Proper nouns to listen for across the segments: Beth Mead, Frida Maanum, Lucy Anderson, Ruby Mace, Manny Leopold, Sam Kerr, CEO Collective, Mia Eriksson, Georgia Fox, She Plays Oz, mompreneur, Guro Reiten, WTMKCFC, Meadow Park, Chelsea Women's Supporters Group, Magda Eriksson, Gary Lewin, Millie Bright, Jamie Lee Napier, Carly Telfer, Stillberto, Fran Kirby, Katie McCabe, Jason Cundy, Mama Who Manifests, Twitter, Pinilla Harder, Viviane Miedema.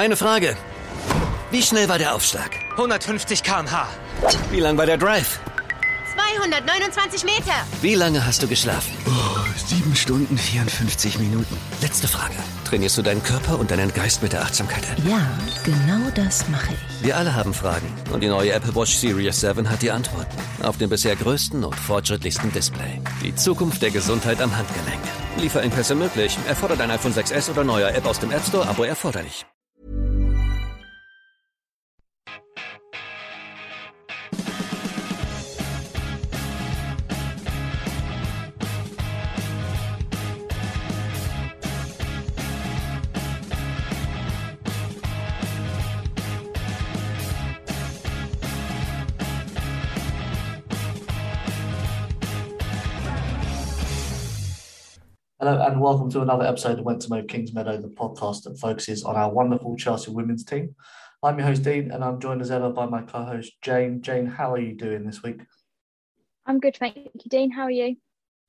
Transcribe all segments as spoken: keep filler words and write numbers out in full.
Eine Frage. Wie schnell war der Aufschlag? hundertfünfzig Kilometer pro Stunde. Wie lang war der Drive? zweihundertneunundzwanzig Meter. Wie lange hast du geschlafen? Oh, sieben Stunden vierundfünfzig Minuten. Letzte Frage. Trainierst du deinen Körper und deinen Geist mit der Achtsamkeit? Ja, genau das mache ich. Wir alle haben Fragen. Und die neue Apple Watch Series sieben hat die Antworten. Auf dem bisher größten und fortschrittlichsten Display. Die Zukunft der Gesundheit am Handgelenk. Lieferengpässe möglich. Erfordert ein iPhone sechs S oder neuer App aus dem App Store. Abo erforderlich. Hello and welcome to another episode of Went to Mow Kingsmeadow, the podcast that focuses on our wonderful Chelsea women's team. I'm your host Dean, and I'm joined as ever by my co-host Jane. Jane, how are you doing this week? I'm good, thank you, Dean. How are you?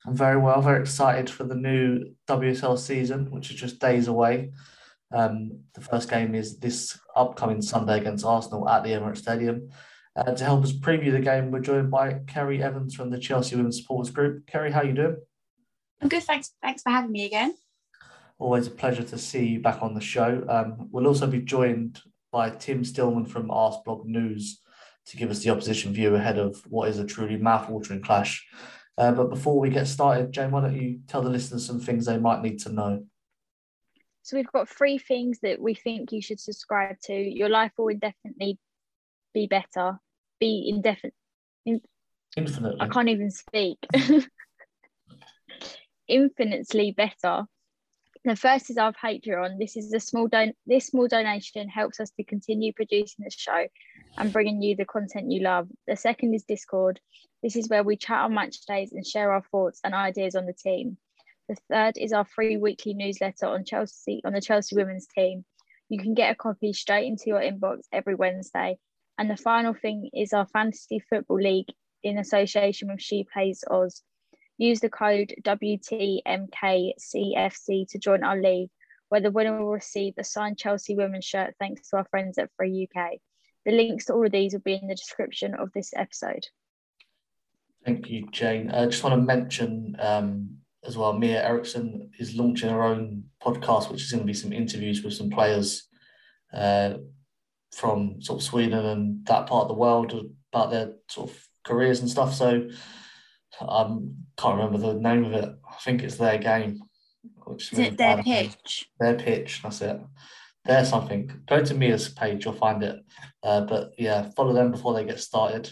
I'm very well, very excited for the new W S L season, which is just days away. Um, the first game is this upcoming Sunday against Arsenal at the Emirates Stadium. Uh, to help us preview the game, we're joined by Kerry Evans from the Chelsea Women's Supporters Group. Kerry, how are you doing? I'm good, thanks Thanks for having me again. Always a pleasure to see you back on the show. Um, we'll also be joined by Tim Stillman from Arseblog News to give us the opposition view ahead of what is a truly mouth-watering clash. Uh, but before we get started, Jane, why don't you tell the listeners some things they might need to know? So we've got three things that we think you should subscribe to. Your life will indefinitely be better. Be indefinite. In- Infinitely. I can't even speak. Infinitely better. The first is our Patreon. This is a small don- this small donation helps us to continue producing the show and bringing you the content you love. The second is Discord. This is where we chat on match days and share our thoughts and ideas on the team. The third is our free weekly newsletter on Chelsea on the Chelsea women's team. You can get a copy straight into your inbox every Wednesday. And the final thing is our Fantasy Football League in association with She Plays Oz. Use the code W T M K C F C to join our league, where the winner will receive a signed Chelsea women's shirt thanks to our friends at Free U K. The links to all of these will be in the description of this episode. Thank you, Jane. I just want to mention um, as well, Mia Eriksson is launching her own podcast, which is going to be some interviews with some players uh, from sort of Sweden and that part of the world about their sort of careers and stuff. So I um, can't remember the name of it. I think it's Their Game. Which is it Their Pitch? Their Pitch, that's it. There's something. Go to Mia's page, you'll find it. Uh, but yeah, follow them before they get started.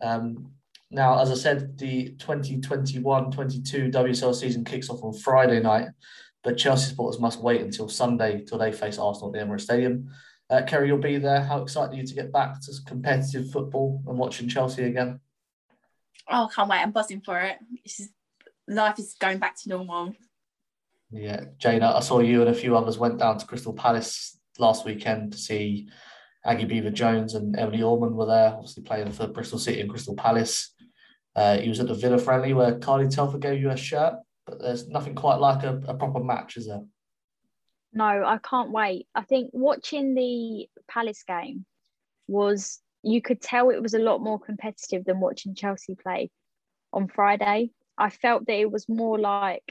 Um, now, as I said, the twenty twenty-one twenty-two W S L season kicks off on Friday night, but Chelsea supporters must wait until Sunday till they face Arsenal at the Emirates Stadium. Uh, Kerry, you'll be there. How excited are you to get back to competitive football and watching Chelsea again? Oh, I can't wait. I'm buzzing for it. It's just, life is going back to normal. Yeah, Jane, I saw you and a few others went down to Crystal Palace last weekend to see Aggie Beaver-Jones and Emily Ormond were there, obviously playing for Bristol City and Crystal Palace. Uh, he was at the Villa friendly where Carly Telfer gave you a shirt, but there's nothing quite like a, a proper match, is there? No, I can't wait. I think watching the Palace game was... you could tell it was a lot more competitive than watching Chelsea play on Friday. I felt that it was more like,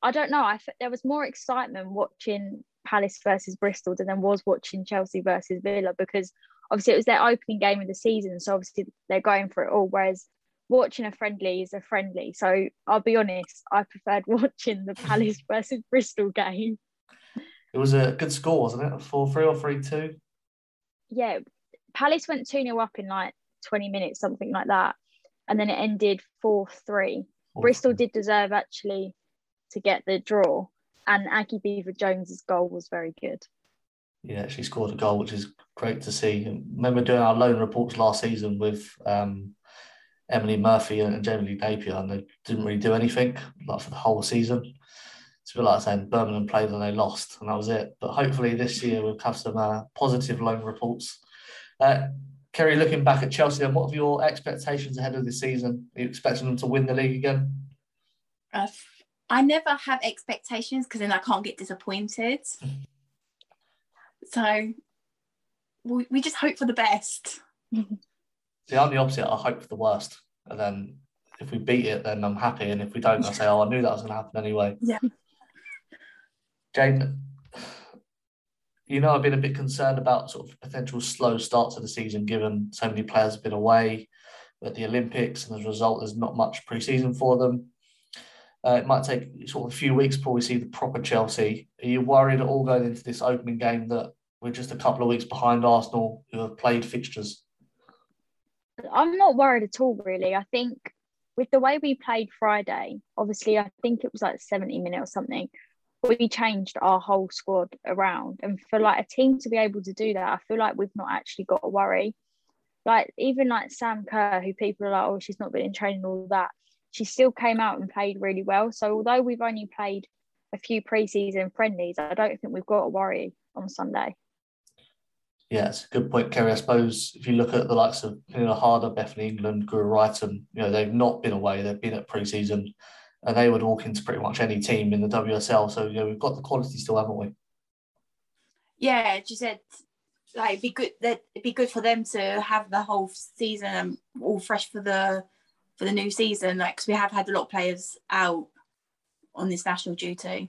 I don't know, I there was more excitement watching Palace versus Bristol than there was watching Chelsea versus Villa, because obviously it was their opening game of the season, so obviously they're going for it all, whereas watching a friendly is a friendly. So I'll be honest, I preferred watching the Palace versus Bristol game. It was a good score, wasn't it? four three or three two? Yeah, Palace went two nil up in like twenty minutes, something like that. And then it ended four three. Bristol did deserve actually to get the draw. And Aggie Beaver-Jones' goal was very good. Yeah, she scored a goal, which is great to see. I remember doing our loan reports last season with um, Emily Murphy and Jamie Lee Napier, and they didn't really do anything like for the whole season. It's a bit like saying Birmingham played and they lost, and that was it. But hopefully this year we'll have some uh, positive loan reports. Uh, Kerry, looking back at Chelsea, then what are your expectations ahead of the season? Are you expecting them to win the league again? Uh, I never have expectations because then I can't get disappointed. So we, we just hope for the best. See, I'm the opposite. I hope for the worst. And then if we beat it, then I'm happy. And if we don't, I say, oh, I knew that was going to happen anyway. Yeah. Jane, you know, I've been a bit concerned about sort of potential slow starts of the season, given so many players have been away at the Olympics, and as a result, there's not much pre-season for them. Uh, it might take sort of a few weeks before we see the proper Chelsea. Are you worried at all going into this opening game that we're just a couple of weeks behind Arsenal, who have played fixtures? I'm not worried at all, really. I think with the way we played Friday, obviously, I think it was like seventy minutes or something, we changed our whole squad around. And for like a team to be able to do that, I feel like we've not actually got to worry. Like, even like Sam Kerr, who people are like, oh, she's not been in training, all that. She still came out and played really well. So although we've only played a few pre-season friendlies, I don't think we've got to worry on Sunday. Yeah, it's a good point, Kerry. I suppose if you look at the likes of Pinilla Harder, Bethany England, Guro Reiten, you know, they've not been away. They've been at pre-season, and they would walk into pretty much any team in the W S L. So, you know, we've got the quality still, haven't we? Yeah, she said... Like, it'd be good that it'd be good for them to have the whole season and all fresh for the for the new season. Like, because we have had a lot of players out on this national duty.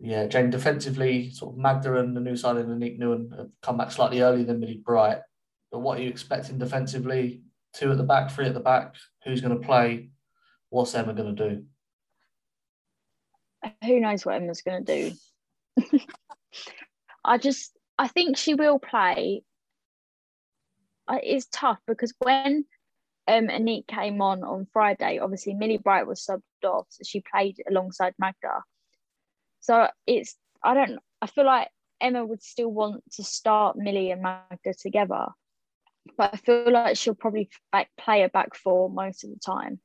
Yeah, Jane. Defensively, sort of Magda and the new side and Aniek Nouwen have come back slightly earlier than Millie Bright. But what are you expecting defensively? Two at the back, three at the back. Who's going to play? What's Emma going to do? Who knows what Emma's going to do? I just. I think she will play. It's tough because when um, Aniek came on on Friday, obviously Millie Bright was subbed off, so she played alongside Magda. So it's, I don't, I feel like Emma would still want to start Millie and Magda together, but I feel like she'll probably back, play a back four most of the time.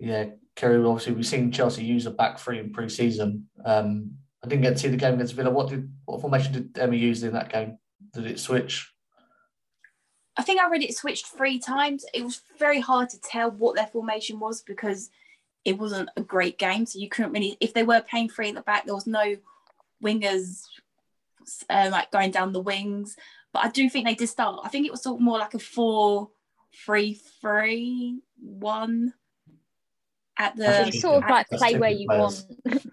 Yeah, Kerry, obviously we've seen Chelsea use a back three in pre-season. Um, I didn't get to see the game against Villa. What did what formation did Emma use in that game? Did it switch? I think I read it switched three times. It was very hard to tell what their formation was because it wasn't a great game. So you couldn't really... If they were playing three at the back, there was no wingers uh, like going down the wings. But I do think they did start... I think it was sort of more like a four three three one at the... It's sort of like play where you players. want...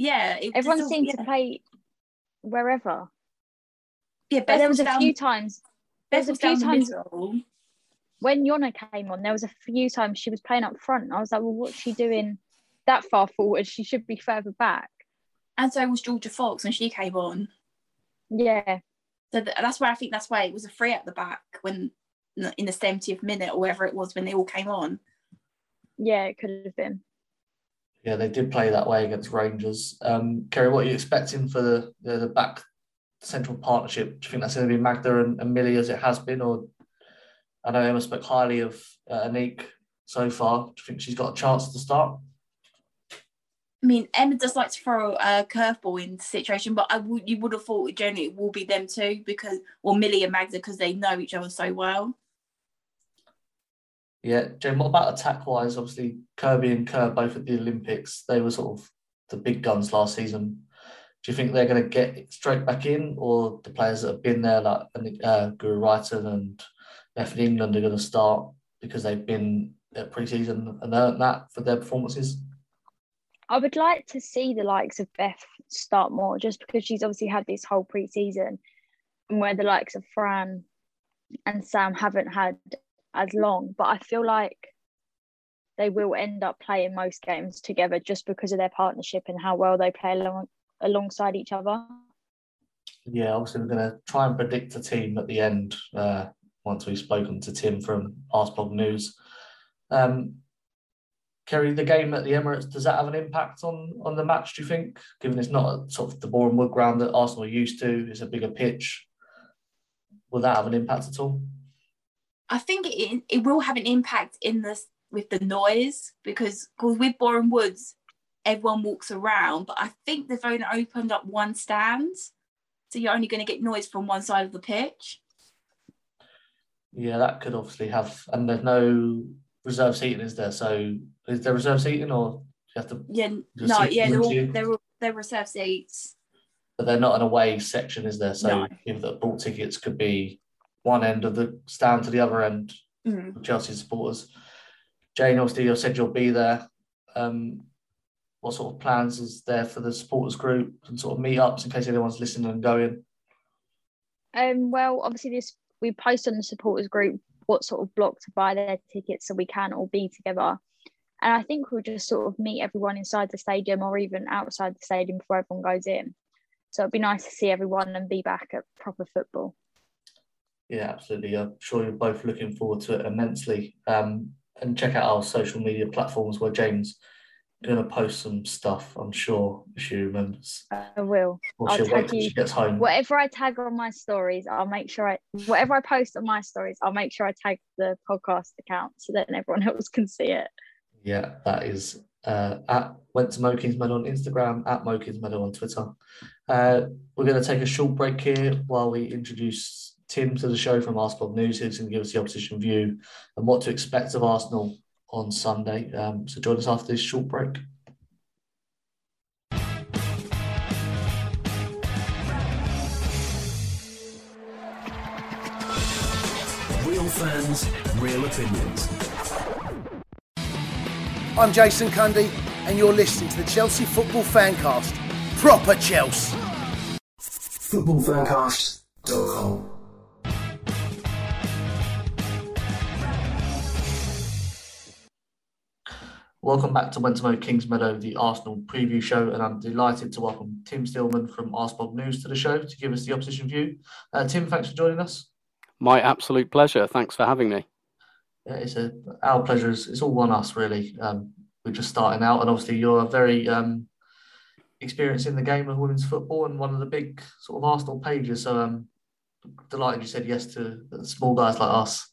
Yeah, it everyone just, seemed yeah. to play wherever. Yeah, but there was down, a few times. There was a few times middle. when Jonna came on. There was a few times she was playing up front. And I was like, well, what's she doing that far forward? She should be further back. And so was Georgia Fox when she came on. Yeah, so that's why I think that's why it was a three at the back when in the seventieth minute or wherever it was when they all came on. Yeah, it could have been. Yeah, they did play that way against Rangers. Um, Kerry, what are you expecting for the, the, the back central partnership? Do you think that's going to be Magda and, and Millie as it has been? Or I know Emma spoke highly of uh, Aniek so far. Do you think she's got a chance to start? I mean, Emma does like to throw a curveball in the situation, but I would you would have thought generally it will be them two, because or Millie and Magda, because they know each other so well. Yeah, Jane, what about attack-wise? Obviously, Kirby and Kerr, both at the Olympics, they were sort of the big guns last season. Do you think they're going to get straight back in, or the players that have been there, like uh, Guro Reiten and Bethany England, are going to start because they've been at pre-season and earned that for their performances? I would like to see the likes of Beth start more, just because she's obviously had this whole pre-season, and where the likes of Fran and Sam haven't had as long, but I feel like they will end up playing most games together just because of their partnership and how well they play along, alongside each other. Yeah, obviously we're going to try and predict a team at the end uh, once we've spoken to Tim from Arseblog News. Um, Kerry, the game at the Emirates, does that have an impact on, on the match, do you think? Given it's not sort of the Boreham Wood ground that Arsenal used to, it's a bigger pitch. Will that have an impact at all? I think it it will have an impact in this with the noise, because cause with Boreham Woods, everyone walks around, but I think they've only opened up one stand, so you're only going to get noise from one side of the pitch. Yeah, that could obviously have, and there's no reserve seating, is there? So is there reserve seating, or do you have to? Yeah, no, yeah, they're all, they're all they're reserved seats. But they're not an away section, is there? So no. People that bought tickets could be one end of the stand to the other end, mm-hmm. Chelsea supporters. Jane, obviously, you said you'll be there. Um, what sort of plans is there for the supporters group and sort of meetups in case anyone's listening and going? Um, well, obviously, this we post on the supporters group what sort of block to buy their tickets so we can all be together. And I think we'll just sort of meet everyone inside the stadium or even outside the stadium before everyone goes in. So it'd be nice to see everyone and be back at proper football. Yeah, absolutely. I'm sure you're both looking forward to it immensely. Um, and check out our social media platforms where Jane's going to post some stuff, I'm sure, if she remembers. I will. Or I'll she'll tag wait till you. She gets home. Whatever I tag on my stories, I'll make sure I... Whatever I post on my stories, I'll make sure I tag the podcast account so that everyone else can see it. Yeah, that is uh, at Went to Mow Kingsmeadow on Instagram, at Mow Kingsmeadow on Twitter. Uh, we're going to take a short break here while we introduce Tim to the show from Arseblog News, who's going to give us the opposition view and what to expect of Arsenal on Sunday. Um, so join us after this short break. Real fans, real opinions. I'm Jason Cundy, and you're listening to the Chelsea Football Fancast. Proper Chelsea. Football Fancast dot com. Welcome back to Went to Mow Kingsmeadow, the Arsenal preview show, and I'm delighted to welcome Tim Stillman from Arseblog News to the show to give us the opposition view. Uh, Tim, thanks for joining us. My absolute pleasure. Thanks for having me. Yeah, it's a, our pleasure. Is, it's all on us, really. Um, we're just starting out, and obviously you're very um, experienced in the game of women's football and one of the big sort of Arsenal pages. So um, delighted you said yes to small guys like us.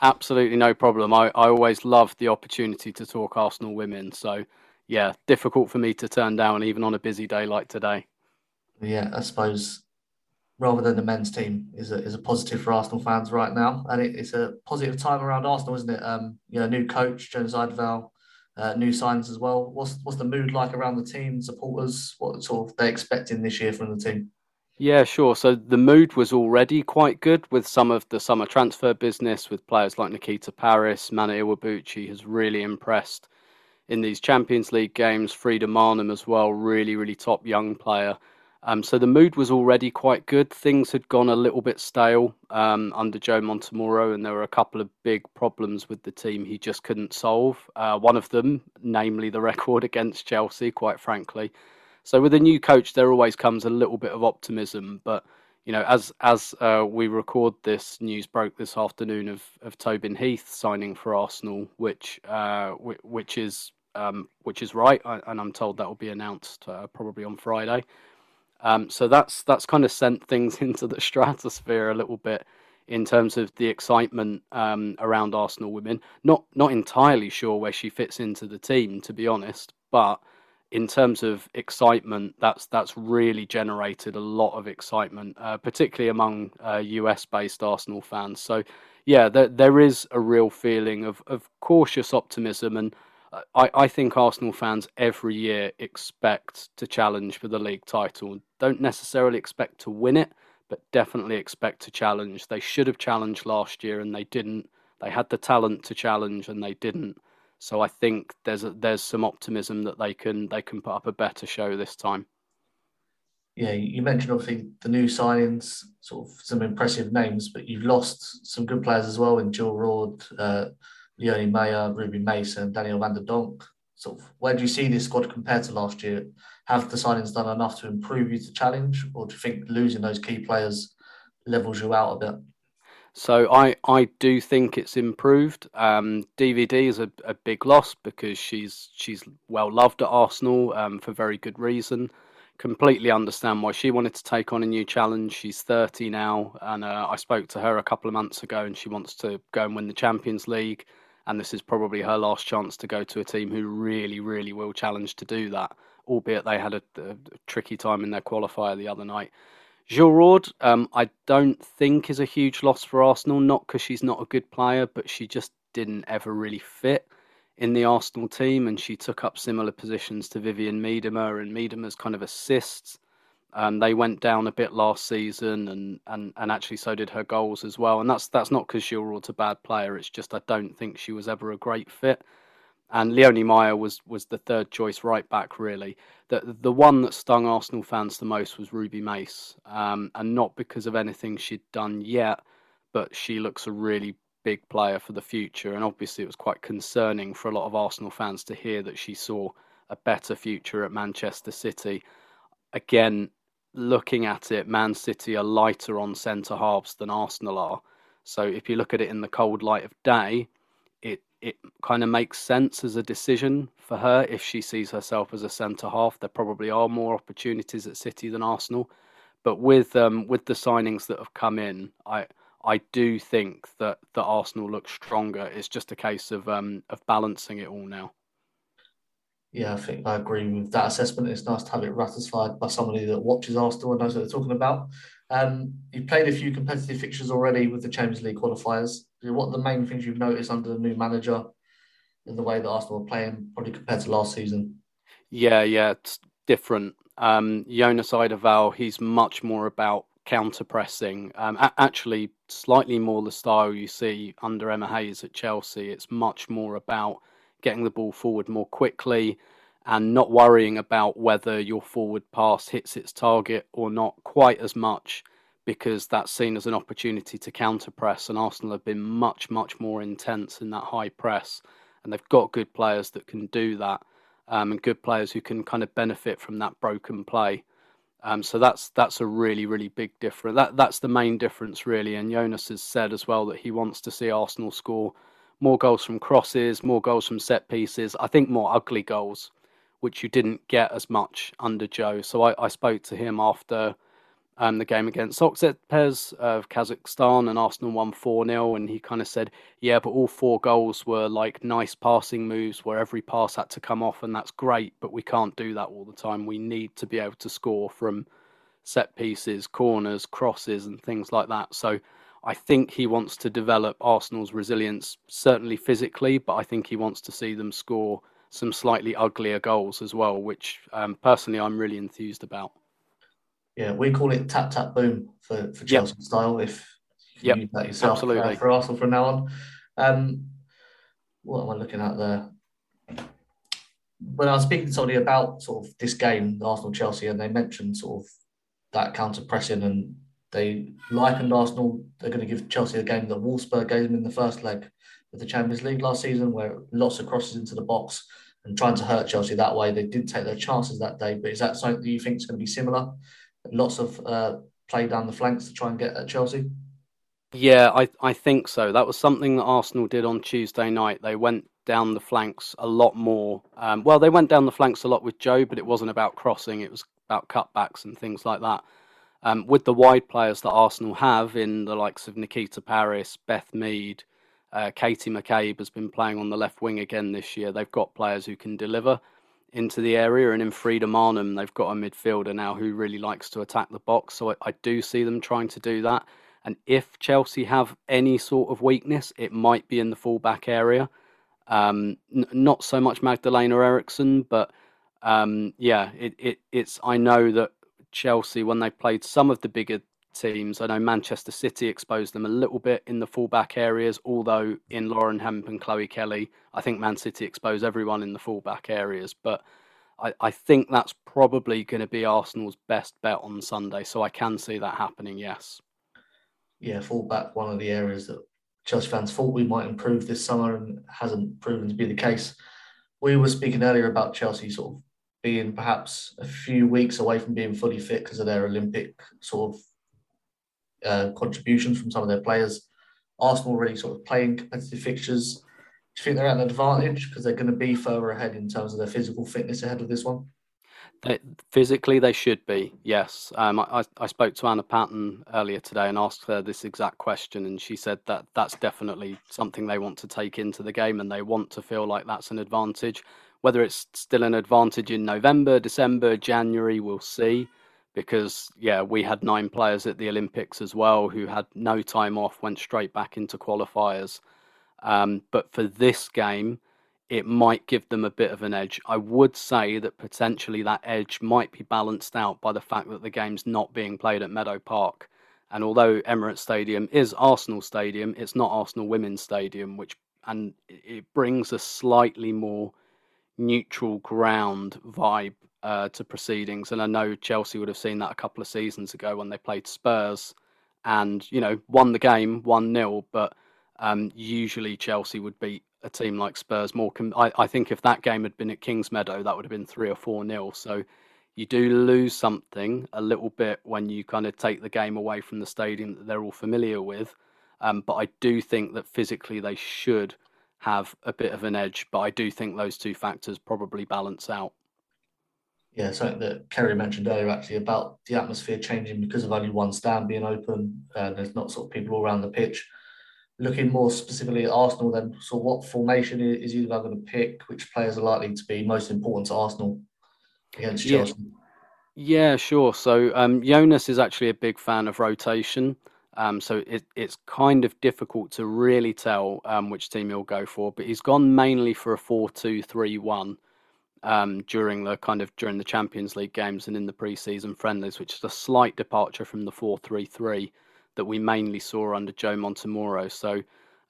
Absolutely no problem. I, I always love the opportunity to talk Arsenal women. So, yeah, difficult for me to turn down, even on a busy day like today. Yeah, I suppose... rather than the men's team, is a, is a positive for Arsenal fans right now. And it, it's a positive time around Arsenal, isn't it? Um, you know, new coach, Jonas Eidevall, uh, new signings as well. What's what's the mood like around the team, supporters? What sort of they're expecting this year from the team? Yeah, sure. So the mood was already quite good with some of the summer transfer business, with players like Nikita Parris. Mana Iwabuchi has really impressed in these Champions League games. Frida Maanum as well, really, really top young player. Um, so the mood was already quite good. Things had gone a little bit stale um, under Joe Montemurro, and there were a couple of big problems with the team he just couldn't solve. Uh, one of them, namely the record against Chelsea, quite frankly. So with a new coach, there always comes a little bit of optimism. But, you know, as as uh, we record this, news broke this afternoon of, of Tobin Heath signing for Arsenal, which uh, w- which is um, which is right. I, and I'm told that will be announced uh, probably on Friday. Um, so that's that's kind of sent things into the stratosphere a little bit in terms of the excitement um, around Arsenal women. Not not entirely sure where she fits into the team, to be honest. But in terms of excitement, that's that's really generated a lot of excitement, uh, particularly among uh, U S-based Arsenal fans. So yeah, there there is a real feeling of of cautious optimism and. I, I think Arsenal fans every year expect to challenge for the league title. Don't necessarily expect to win it, but definitely expect to challenge. They should have challenged last year and they didn't. They had the talent to challenge and they didn't. So I think there's a, there's some optimism that they can they can put up a better show this time. Yeah, you mentioned obviously the new signings, sort of some impressive names, but you've lost some good players as well in Jill Roard, uh, Leonie Meyer, Ruby Mason, Daniel van der Donk. Sort of, where do you see this squad compared to last year? Have the signings done enough to improve you to challenge, or do you think losing those key players levels you out a bit? So I, I do think it's improved. Um, D V D is a, a big loss because she's she's well loved at Arsenal um, for very good reason. Completely understand why she wanted to take on a new challenge. She's thirty now, and uh, I spoke to her a couple of months ago, and she wants to go and win the Champions League. And this is probably her last chance to go to a team who really, really will challenge to do that, albeit they had a, a tricky time in their qualifier the other night. Guro Reiten, um, I don't think is a huge loss for Arsenal, not because she's not a good player, but she just didn't ever really fit in the Arsenal team, and she took up similar positions to Viviane Miedema, and Miedema's kind of assists. Um, they went down a bit last season, and, and, and actually so did her goals as well. And that's that's not because she was a bad player. It's just I don't think she was ever a great fit. And Leonie Meyer was was the third choice right back, really. The, the one that stung Arsenal fans the most was Ruby Mace, um, and not because of anything she'd done yet, but she looks a really big player for the future. And obviously it was quite concerning for a lot of Arsenal fans to hear that she saw a better future at Manchester City. Again, looking at it, Man City are lighter on centre-halves than Arsenal are. So if you look at it in the cold light of day, it it kind of makes sense as a decision for her. If she sees herself as a centre-half, there probably are more opportunities at City than Arsenal. But with um, with the signings that have come in, I I do think that, that Arsenal looks stronger. It's just a case of um, of balancing it all now. Yeah, I think I agree with that assessment. It's nice to have it ratified by somebody that watches Arsenal and knows what they're talking about. Um, you've played a few competitive fixtures already with the Champions League qualifiers. What are the main things you've noticed under the new manager in the way that Arsenal are playing, probably compared to last season? Yeah, yeah, it's different. Um, Jonas Eidevall, he's much more about counter-pressing. Um, a- actually, slightly more the style you see under Emma Hayes at Chelsea. It's much more about getting the ball forward more quickly and not worrying about whether your forward pass hits its target or not quite as much, because that's seen as an opportunity to counter-press, and Arsenal have been much, much more intense in that high press, and they've got good players that can do that, um, and good players who can kind of benefit from that broken play. Um, so that's that's a really, really big difference. That, that's the main difference, really, and Jonas has said as well that he wants to see Arsenal score more goals from crosses, more goals from set pieces, I think more ugly goals, which you didn't get as much under Joe. So I, I spoke to him after um, the game against Soxepes of Kazakhstan, and Arsenal won four nil, and he kind of said, yeah, but all four goals were like nice passing moves where every pass had to come off, and that's great, but we can't do that all the time. We need to be able to score from set pieces, corners, crosses and things like that. So I think he wants to develop Arsenal's resilience, certainly physically, but I think he wants to see them score some slightly uglier goals as well, which um, personally I'm really enthused about. Yeah, we call it tap, tap, boom for, for Chelsea yep. style, if you yep. use that yourself. Absolutely. Uh, for Arsenal from now on. Um, what am I looking at there? When I was speaking to somebody about sort of this game, Arsenal-Chelsea, and they mentioned sort of that counter-pressing, and they likened Arsenal, they're going to give Chelsea a game that Wolfsburg gave them in the first leg of the Champions League last season, where lots of crosses into the box and trying to hurt Chelsea that way. They did take their chances that day, but is that something that you think is going to be similar? Lots of uh, play down the flanks to try and get at Chelsea? Yeah, I, I think so. That was something that Arsenal did on Tuesday night. They went down the flanks a lot more. Um, well, they went down the flanks a lot with Joe, but it wasn't about crossing. It was about cutbacks and things like that. Um, with the wide players that Arsenal have in the likes of Nikita Parris, Beth Mead, uh, Katie McCabe has been playing on the left wing again this year. They've got players who can deliver into the area, and in Frida Maanum, they've got a midfielder now who really likes to attack the box. So I, I do see them trying to do that. And if Chelsea have any sort of weakness, it might be in the full-back area. Um, n- not so much Magdalena Eriksson, but um, yeah, it, it it's I know that Chelsea, when they played some of the bigger teams, I know Manchester City exposed them a little bit in the fullback areas, although in Lauren Hemp and Chloe Kelly, I think Man City exposed everyone in the fullback areas. But I, I think that's probably going to be Arsenal's best bet on Sunday. So I can see that happening, yes. Yeah, fullback, one of the areas that Chelsea fans thought we might improve this summer and hasn't proven to be the case. We were speaking earlier about Chelsea sort of being perhaps a few weeks away from being fully fit because of their Olympic sort of uh, contributions from some of their players. Arsenal really sort of playing competitive fixtures. Do you think they're at an advantage because they're going to be further ahead in terms of their physical fitness ahead of this one? They, physically, they should be, yes. Um, I, I spoke to Anna Patton earlier today and asked her this exact question, and she said that that's definitely something they want to take into the game, and they want to feel like that's an advantage. Whether it's still an advantage in November, December, January, we'll see. Because, yeah, we had nine players at the Olympics as well who had no time off, went straight back into qualifiers. Um, but for this game, it might give them a bit of an edge. I would say that potentially that edge might be balanced out by the fact that the game's not being played at Meadow Park. And although Emirates Stadium is Arsenal Stadium, it's not Arsenal Women's Stadium, which and it brings a slightly more neutral ground vibe uh, to proceedings. And I know Chelsea would have seen that a couple of seasons ago when they played Spurs and, you know, won the game one nil. But um, usually Chelsea would beat a team like Spurs more. Com- I, I think if that game had been at Kingsmeadow, that would have been three or four nil. So you do lose something a little bit when you kind of take the game away from the stadium that they're all familiar with. Um, but I do think that physically they should have a bit of an edge. But I do think those two factors probably balance out. Yeah, something that Kerry mentioned earlier, actually, about the atmosphere changing because of only one stand being open. Uh, there's not sort of people all around the pitch. Looking more specifically at Arsenal then, so what formation is either going to pick, which players are likely to be most important to Arsenal against Chelsea? Yeah, yeah sure. So um, Jonas is actually a big fan of rotation. Um, so it, it's kind of difficult to really tell um, which team he'll go for, but he's gone mainly for a four two three one um, during the kind of during the Champions League games and in the pre-season friendlies, which is a slight departure from the four three three that we mainly saw under Joe Montemurro. So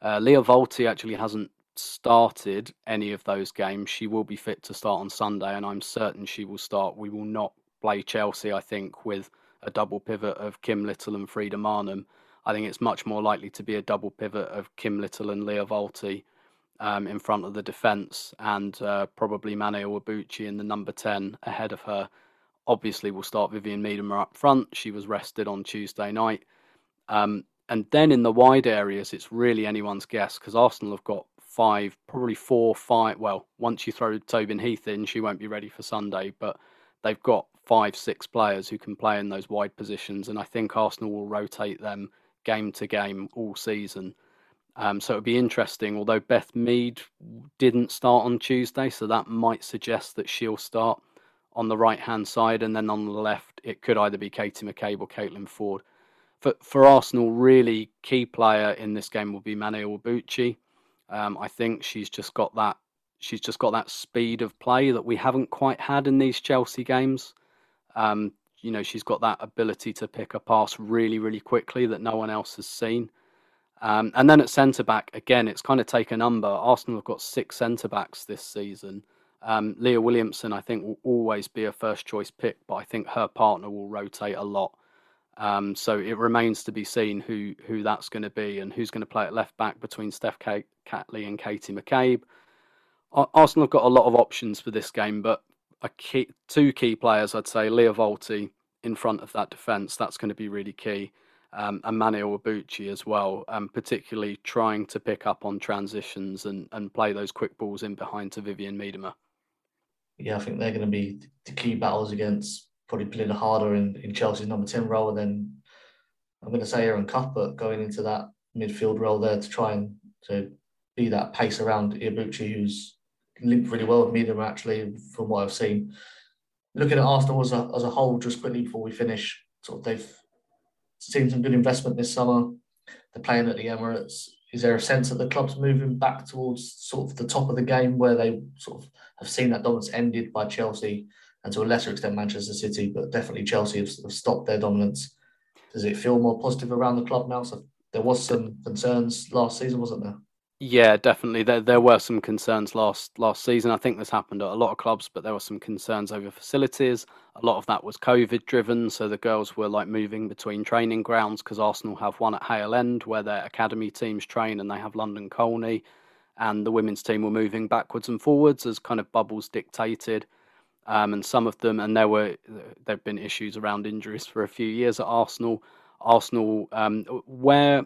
uh, Leah Wälti actually hasn't started any of those games. She will be fit to start on Sunday, and I'm certain she will start. We will not play Chelsea, I think, with a double pivot of Kim Little and Frida Maanum. I think it's much more likely to be a double pivot of Kim Little and Leah Wälti um, in front of the defence, and uh, probably Mana Iwabuchi in the number ten ahead of her. Obviously, we'll start Viviane Miedema up front. She was rested on Tuesday night. Um, and then in the wide areas, it's really anyone's guess because Arsenal have got five, probably four, five. Well, once you throw Tobin Heath in, she won't be ready for Sunday, but they've got five, six players who can play in those wide positions. And I think Arsenal will rotate them game to game all season. Um, so it'll be interesting, although Beth Mead didn't start on Tuesday, so that might suggest that she'll start on the right-hand side. And then on the left, it could either be Katie McCabe or Caitlin Ford. For for Arsenal, really key player in this game will be Mana Iwabuchi. Um, I think she's just got that she's just got that speed of play that we haven't quite had in these Chelsea games. Um, you know, she's got that ability to pick a pass really, really quickly that no one else has seen. Um, and then at centre back, again, it's kind of take a number. Arsenal have got six centre backs this season. Um, Leah Williamson, I think, will always be a first choice pick, but I think her partner will rotate a lot. Um, so it remains to be seen who, who that's going to be and who's going to play at left back between Steph K- Catley and Katie McCabe. Ar- Arsenal have got a lot of options for this game, but a key, two key players, I'd say, Leah Wälti in front of that defence, that's going to be really key, um, and Mana Iwabuchi as well, um, particularly trying to pick up on transitions and, and play those quick balls in behind to Viviane Miedema. Yeah, I think they're going to be the key battles against probably playing harder in, in Chelsea's number ten role. And then I'm going to say Aaron Cuthbert going into that midfield role there to try and to be that pace around Iwabuchi, who's linked really well with Miedema, actually, from what I've seen. Looking at Arsenal as a, as a whole, just quickly before we finish, sort of they've seen some good investment this summer. They're playing at the Emirates. Is there a sense that the club's moving back towards sort of the top of the game where they sort of have seen that dominance ended by Chelsea? And to a lesser extent, Manchester City, but definitely Chelsea have, have stopped their dominance. Does it feel more positive around the club now? So there was some concerns last season, wasn't there? Yeah, definitely. There there were some concerns last last season. I think this happened at a lot of clubs, but there were some concerns over facilities. A lot of that was COVID-driven, so the girls were like moving between training grounds because Arsenal have one at Hale End where their academy teams train and they have London Colney, and the women's team were moving backwards and forwards as kind of bubbles dictated. Um, and some of them, and there were there have been issues around injuries for a few years at Arsenal. Arsenal, um, where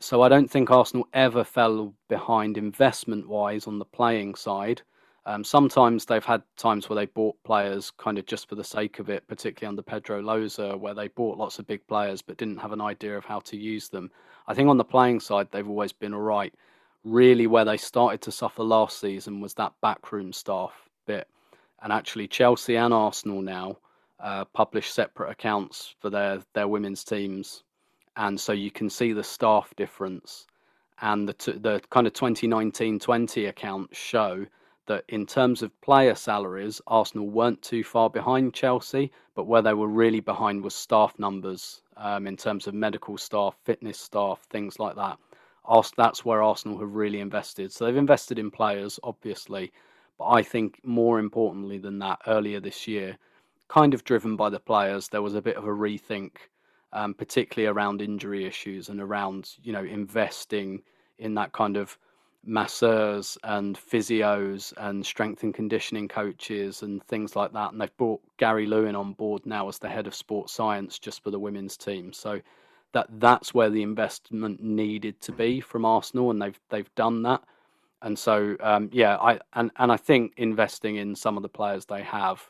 so I don't think Arsenal ever fell behind investment-wise on the playing side. Um, sometimes they've had times where they bought players kind of just for the sake of it, particularly under Pedro Loza, where they bought lots of big players but didn't have an idea of how to use them. I think on the playing side, they've always been all right. Really, where they started to suffer last season was that backroom staff bit. And actually, Chelsea and Arsenal now uh, publish separate accounts for their, their women's teams. And so you can see the staff difference. And the t- the kind of twenty nineteen twenty accounts show that in terms of player salaries, Arsenal weren't too far behind Chelsea, but where they were really behind was staff numbers, um, in terms of medical staff, fitness staff, things like that. Ars- that's where Arsenal have really invested. So they've invested in players, obviously, but I think more importantly than that, earlier this year, kind of driven by the players, there was a bit of a rethink, um, particularly around injury issues and around, you know, investing in that kind of masseurs and physios and strength and conditioning coaches and things like that. And they've brought Gary Lewin on board now as the head of sports science just for the women's team. So that that's where the investment needed to be from Arsenal, and they've they've done that. And so um, yeah, I and, and I think investing in some of the players they have,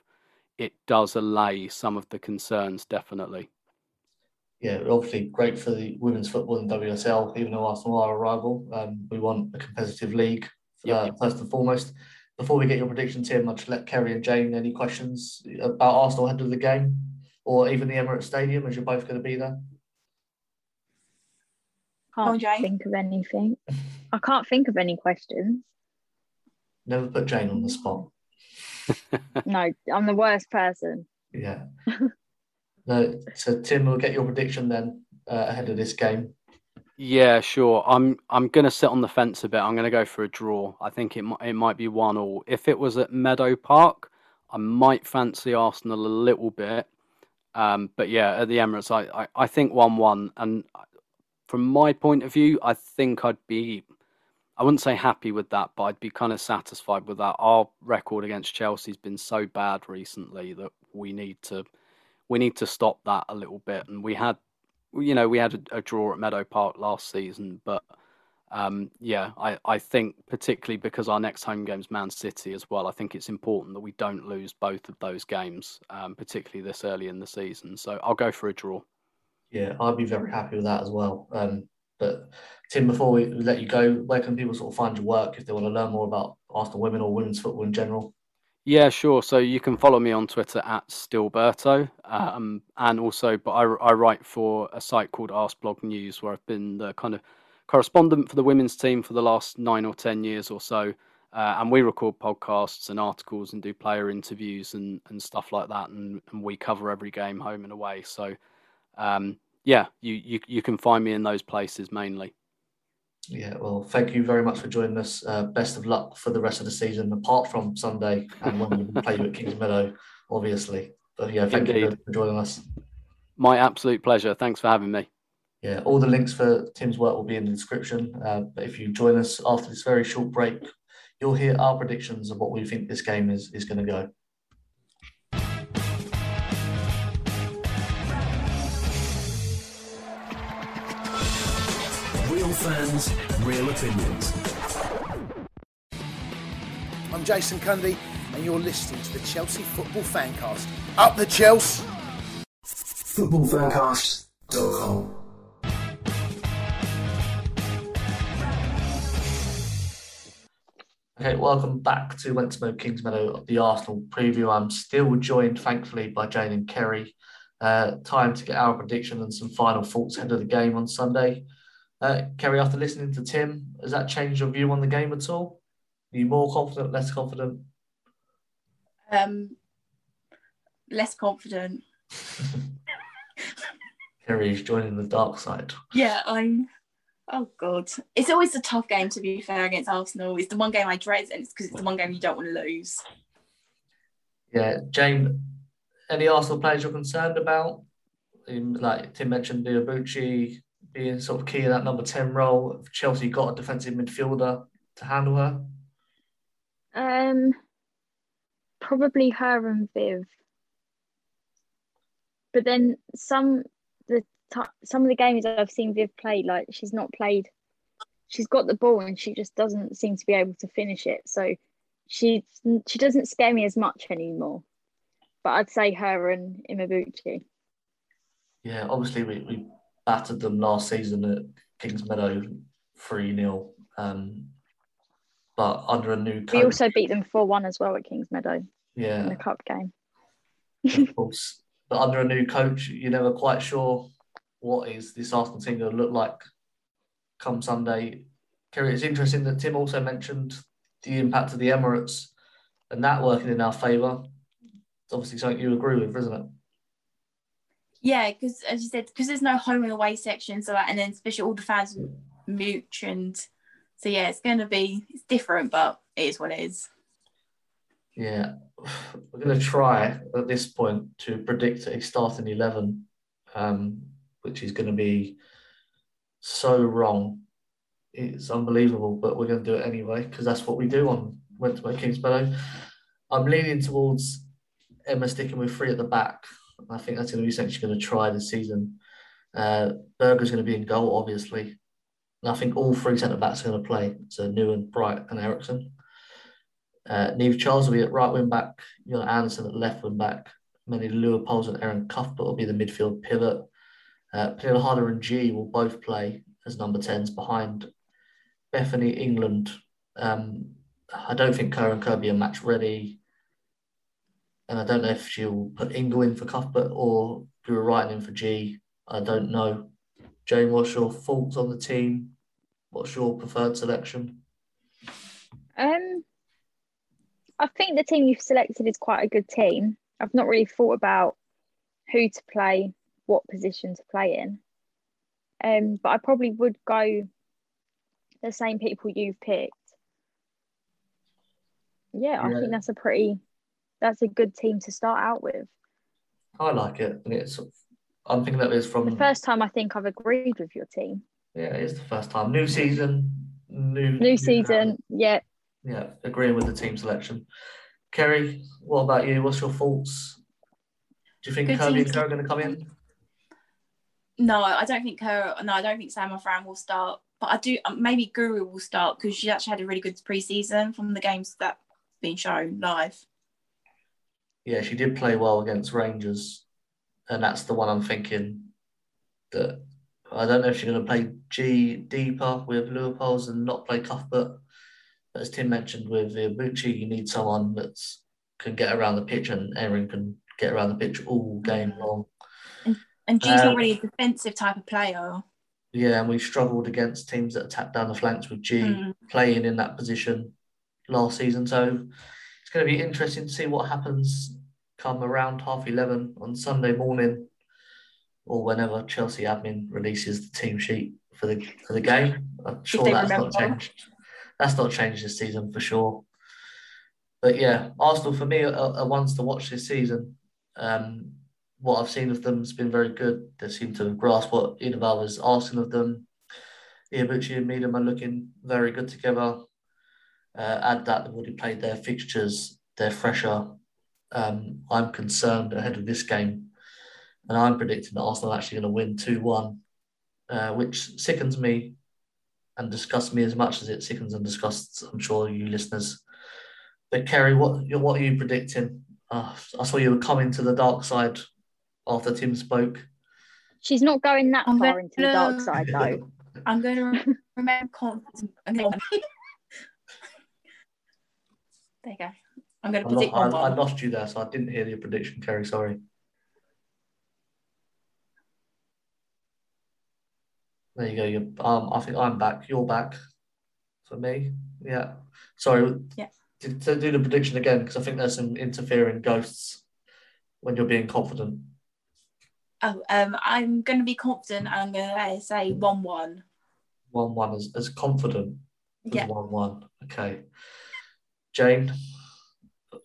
it does allay some of the concerns, definitely. Yeah, obviously great for the women's football in W S L, even though Arsenal are a rival. Um, we want a competitive league, for yep, that, yep. first and foremost. Before we get your predictions, Tim, I'll just let Kerry and Jane, any questions about Arsenal ahead of the game, or even the Emirates Stadium, as you're both going to be there? Can't oh, Jane. think of anything. I can't think of any questions. Never put Jane on the spot. No, I'm the worst person. Yeah. No, so Tim, we'll get your prediction then uh, ahead of this game. Yeah, sure. I'm I'm going to sit on the fence a bit. I'm going to go for a draw. I think it might it might be one all. If it was at Meadow Park, I might fancy Arsenal a little bit. Um, but yeah, at the Emirates, I, I, I think one one. And from my point of view, I think I'd be, I wouldn't say happy with that, but I'd be kind of satisfied with that. Our record against Chelsea's been so bad recently that we need to. We need to stop that a little bit. And we had, you know, we had a, a draw at Meadow Park last season. But um, yeah, I, I think particularly because our next home game's Man City as well, I think it's important that we don't lose both of those games, um, particularly this early in the season. So I'll go for a draw. Yeah, I'd be very happy with that as well. Um, but Tim, before we let you go, where can people sort of find your work if they want to learn more about Arsenal women or women's football in general? Yeah, sure. So you can follow me on Twitter at Stilberto. Um, and also, but I, I write for a site called Arseblog News, where I've been the kind of correspondent for the women's team for the last nine or ten years or so. Uh, and we record podcasts and articles and do player interviews and, and stuff like that. And, and we cover every game home and away. So, um, yeah, you, you, you can find me in those places mainly. Yeah, well, thank you very much for joining us. Uh, best of luck for the rest of the season, apart from Sunday and when we play you at Kingsmeadow, obviously. But yeah, thank Indeed. you for joining us. My absolute pleasure. Thanks for having me. Yeah, all the links for Tim's work will be in the description. Uh, but if you join us after this very short break, you'll hear our predictions of what we think this game is, is going to go. Fans, real opinions. I'm Jason Cundy, and you're listening to the Chelsea Football Fancast. Up the Chelsea! Football Fancast dot com. Okay, welcome back to Went to Mow Kingsmeadow, the Arsenal preview. I'm still joined, thankfully, by Jane and Kerry. Uh, time to get our prediction and some final thoughts ahead of the game on Sunday. Uh, Kerry, after listening to Tim, has that changed your view on the game at all? Are you more confident, less confident? Um, less confident. Kerry's joining the dark side. Yeah, I'm... Oh, God. It's always a tough game, to be fair, against Arsenal. It's the one game I dread, and it's because it's the one game you don't want to lose. Yeah, Jane, any Arsenal players you're concerned about? Like Tim mentioned, Iwabuchi being sort of key in that number ten role. If Chelsea got a defensive midfielder to handle her? Um, probably her and Viv. But then some the some of the games I've seen Viv play, like she's not played. She's got the ball and she just doesn't seem to be able to finish it. So she she doesn't scare me as much anymore. But I'd say her and Iwabuchi. Yeah, obviously we. we... battered them last season at Kingsmeadow three nil. Um, but under a new coach... We also beat them four one as well at Kingsmeadow. Yeah. In the cup game. Of course. But under a new coach, you're never quite sure what is this Arsenal team going to look like come Sunday. Kerry, it's interesting that Tim also mentioned the impact of the Emirates and that working in our favour, it's obviously something you agree with, isn't it? Yeah, because as you said, because there's no home and away section, so that, and then especially all the fans mooch, and so yeah, it's going to be, it's different, but it is what it is. Yeah, we're going to try at this point to predict a starting eleven, um, which is going to be so wrong. It's unbelievable, but we're going to do it anyway because that's what we do on Went to Mow Kingsmeadow. I'm leaning towards Emma sticking with three at the back. I think that's going to be something she's going to try this season. Uh, Berger's going to be in goal, obviously. And I think all three centre-backs are going to play. So Nouwen, Bright and Eriksson. Uh, Neve Charles will be at right wing-back. Jonna Anderson at left wing-back. Manny Leopold and Aaron Cuthbert will be the midfield pivot. Uh, Penilla Harder and G will both play as number tens behind Bethany England. Um, I don't think Kerr and Kirby are match ready. And I don't know if she'll put Ingle in for Cuthbert or Guro Reiten in for G. I don't know. Jane, what's your thoughts on the team? What's your preferred selection? Um, I think the team you've selected is quite a good team. I've not really thought about who to play, what position to play in. Um, but I probably would go the same people you've picked. Yeah, I yeah. think that's a pretty... That's a good team to start out with. I like it. And it's, I'm thinking that it's from... The first time I think I've agreed with your team. Yeah, it's the first time. New season. New, new, new season, round. yeah. Yeah, agreeing with the team selection. Kerry, what about you? What's your thoughts? Do you think good Kirby and Kerr are going to come in? No, I don't think Kerr... No, I don't think Sam or Fran will start. But I do... Maybe Guro will start because she actually had a really good pre-season from the games that been shown live. Yeah, she did play well against Rangers, and that's the one I'm thinking that I don't know if she's going to play G deeper with Leopold and not play Cuthbert. But as Tim mentioned with Iwabuchi, you need someone that can get around the pitch, and Erin can get around the pitch all game long. And, and G's um, already a defensive type of player. Yeah, and we struggled against teams that attack down the flanks with G mm. playing in that position last season, so... It's going to be interesting to see what happens come around half eleven on Sunday morning or whenever Chelsea admin releases the team sheet for the for the game. I'm sure that's remember. not changed. That's not changed this season for sure. But yeah, Arsenal for me are, are ones to watch this season. Um, what I've seen of them has been very good. They seem to have grasped what Eidevall was asking of them. Iwabuchi and Miedema are looking very good together. Uh, add that they've already played their fixtures, they're fresher. Um, I'm concerned ahead of this game, and I'm predicting that Arsenal are actually going to win two one, uh, which sickens me and disgusts me as much as it sickens and disgusts, I'm sure, you listeners. But Kerry, what what are you predicting? Uh, I saw you were coming to the dark side after Tim spoke. She's not going that I'm far into the dark side, though. I'm going to remain confident. There you go. I'm going to predict I, I, I lost you there, so I didn't hear your prediction, Kerry. Sorry. There you go. You're, um, I think I'm back. You're back for me. Yeah. Sorry. Yeah. To, to do the prediction again, because I think there's some interfering ghosts when you're being confident. Oh, um, I'm going to be confident. And I'm going to say one one. one one is as confident as yeah. one one. Okay. Jane,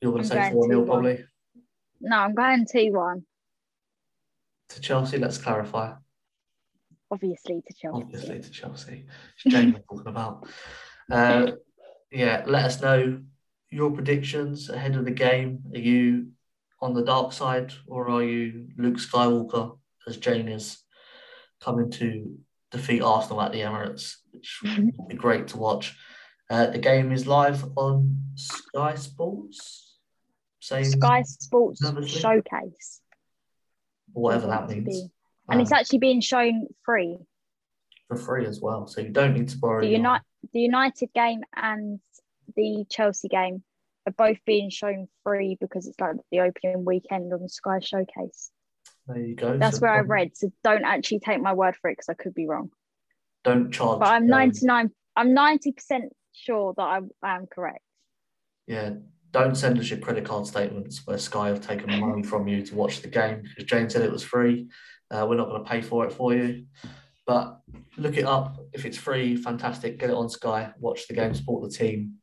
you're going to say four nil probably? No, I'm going two one. To Chelsea, let's clarify. Obviously to Chelsea. Obviously to Chelsea. It's Jane we're talking about. Uh, yeah, let us know your predictions ahead of the game. Are you on the dark side or are you Luke Skywalker, as Jane is, coming to defeat Arsenal at the Emirates, which would be great to watch. Uh, the game is live on Sky Sports. Same Sky Sports obviously. Showcase. Whatever that means. And um, it's actually being shown free. For free as well. So you don't need to borrow. The, your... Uni- the United game and the Chelsea game are both being shown free because it's like the opening weekend on Sky Showcase. There you go. That's so where I read. So don't actually take my word for it because I could be wrong. Don't charge. But I'm ninety-nine. Um, I'm ninety percent sure that I am correct. yeah, don't send us your credit card statements where Sky have taken money from you to watch the game, because Jane said it was free. Uh, we're not going to pay for it for you. But look it up. If it's free, fantastic. Get it on Sky. Watch the game, support the team.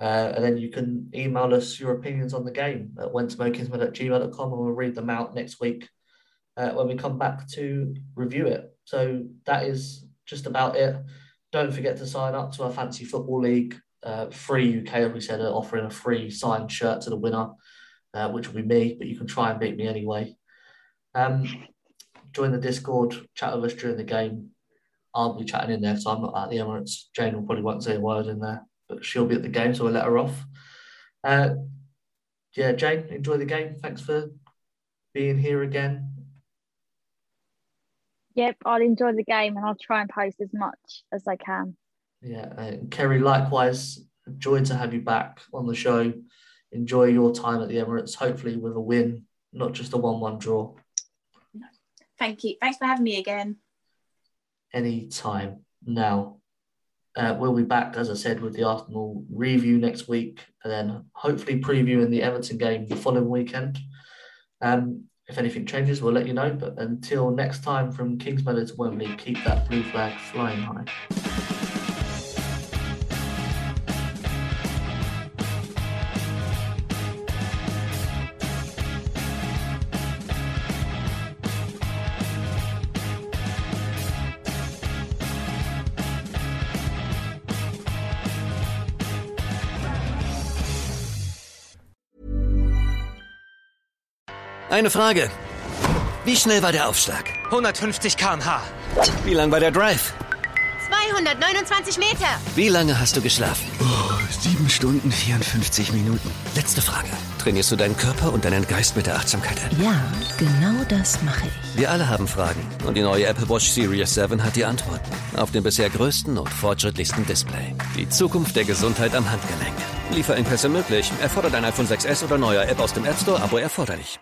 Uh, and then you can email us your opinions on the game at went to mow kingsmeadow at gmail dot com, and we'll read them out next week uh, when we come back to review it. So that is just about it. Don't forget to sign up to our Fantasy Football League. Uh, free U K, as we said, are offering a free signed shirt to the winner, uh, which will be me, but you can try and beat me anyway. Um, join the Discord, chat with us during the game. I'll be chatting in there, so I'm not at the Emirates. Jane will probably won't say a word in there, but she'll be at the game, so we'll let her off. Uh, yeah, Jane, enjoy the game. Thanks for being here again. Yep, I'll enjoy the game and I'll try and post as much as I can. Yeah, and Kerry, likewise, joy to have you back on the show. Enjoy your time at the Emirates, hopefully with a win, not just a one one draw. No. Thank you. Thanks for having me again. Anytime. Now, Uh, we'll be back, as I said, with the Arsenal review next week, and then hopefully previewing the Everton game the following weekend. Um, if anything changes, we'll let you know. But until next time, from Kingsmeadow to Wembley, keep that blue flag flying high. Eine Frage. Wie schnell war der Aufschlag? hundertfünfzig Kilometer pro Stunde. Wie lang war der Drive? zweihundertneunundzwanzig Meter. Wie lange hast du geschlafen? Oh, sieben Stunden vierundfünfzig Minuten. Letzte Frage. Trainierst du deinen Körper und deinen Geist mit der Achtsamkeit an? Ja, genau das mache ich. Wir alle haben Fragen. Und die neue Apple Watch Series sieben hat die Antworten. Auf dem bisher größten und fortschrittlichsten Display. Die Zukunft der Gesundheit am Handgelenk. Lieferengpässe möglich. Erfordert ein iPhone sechs S oder neuer App aus dem App Store. Abo erforderlich.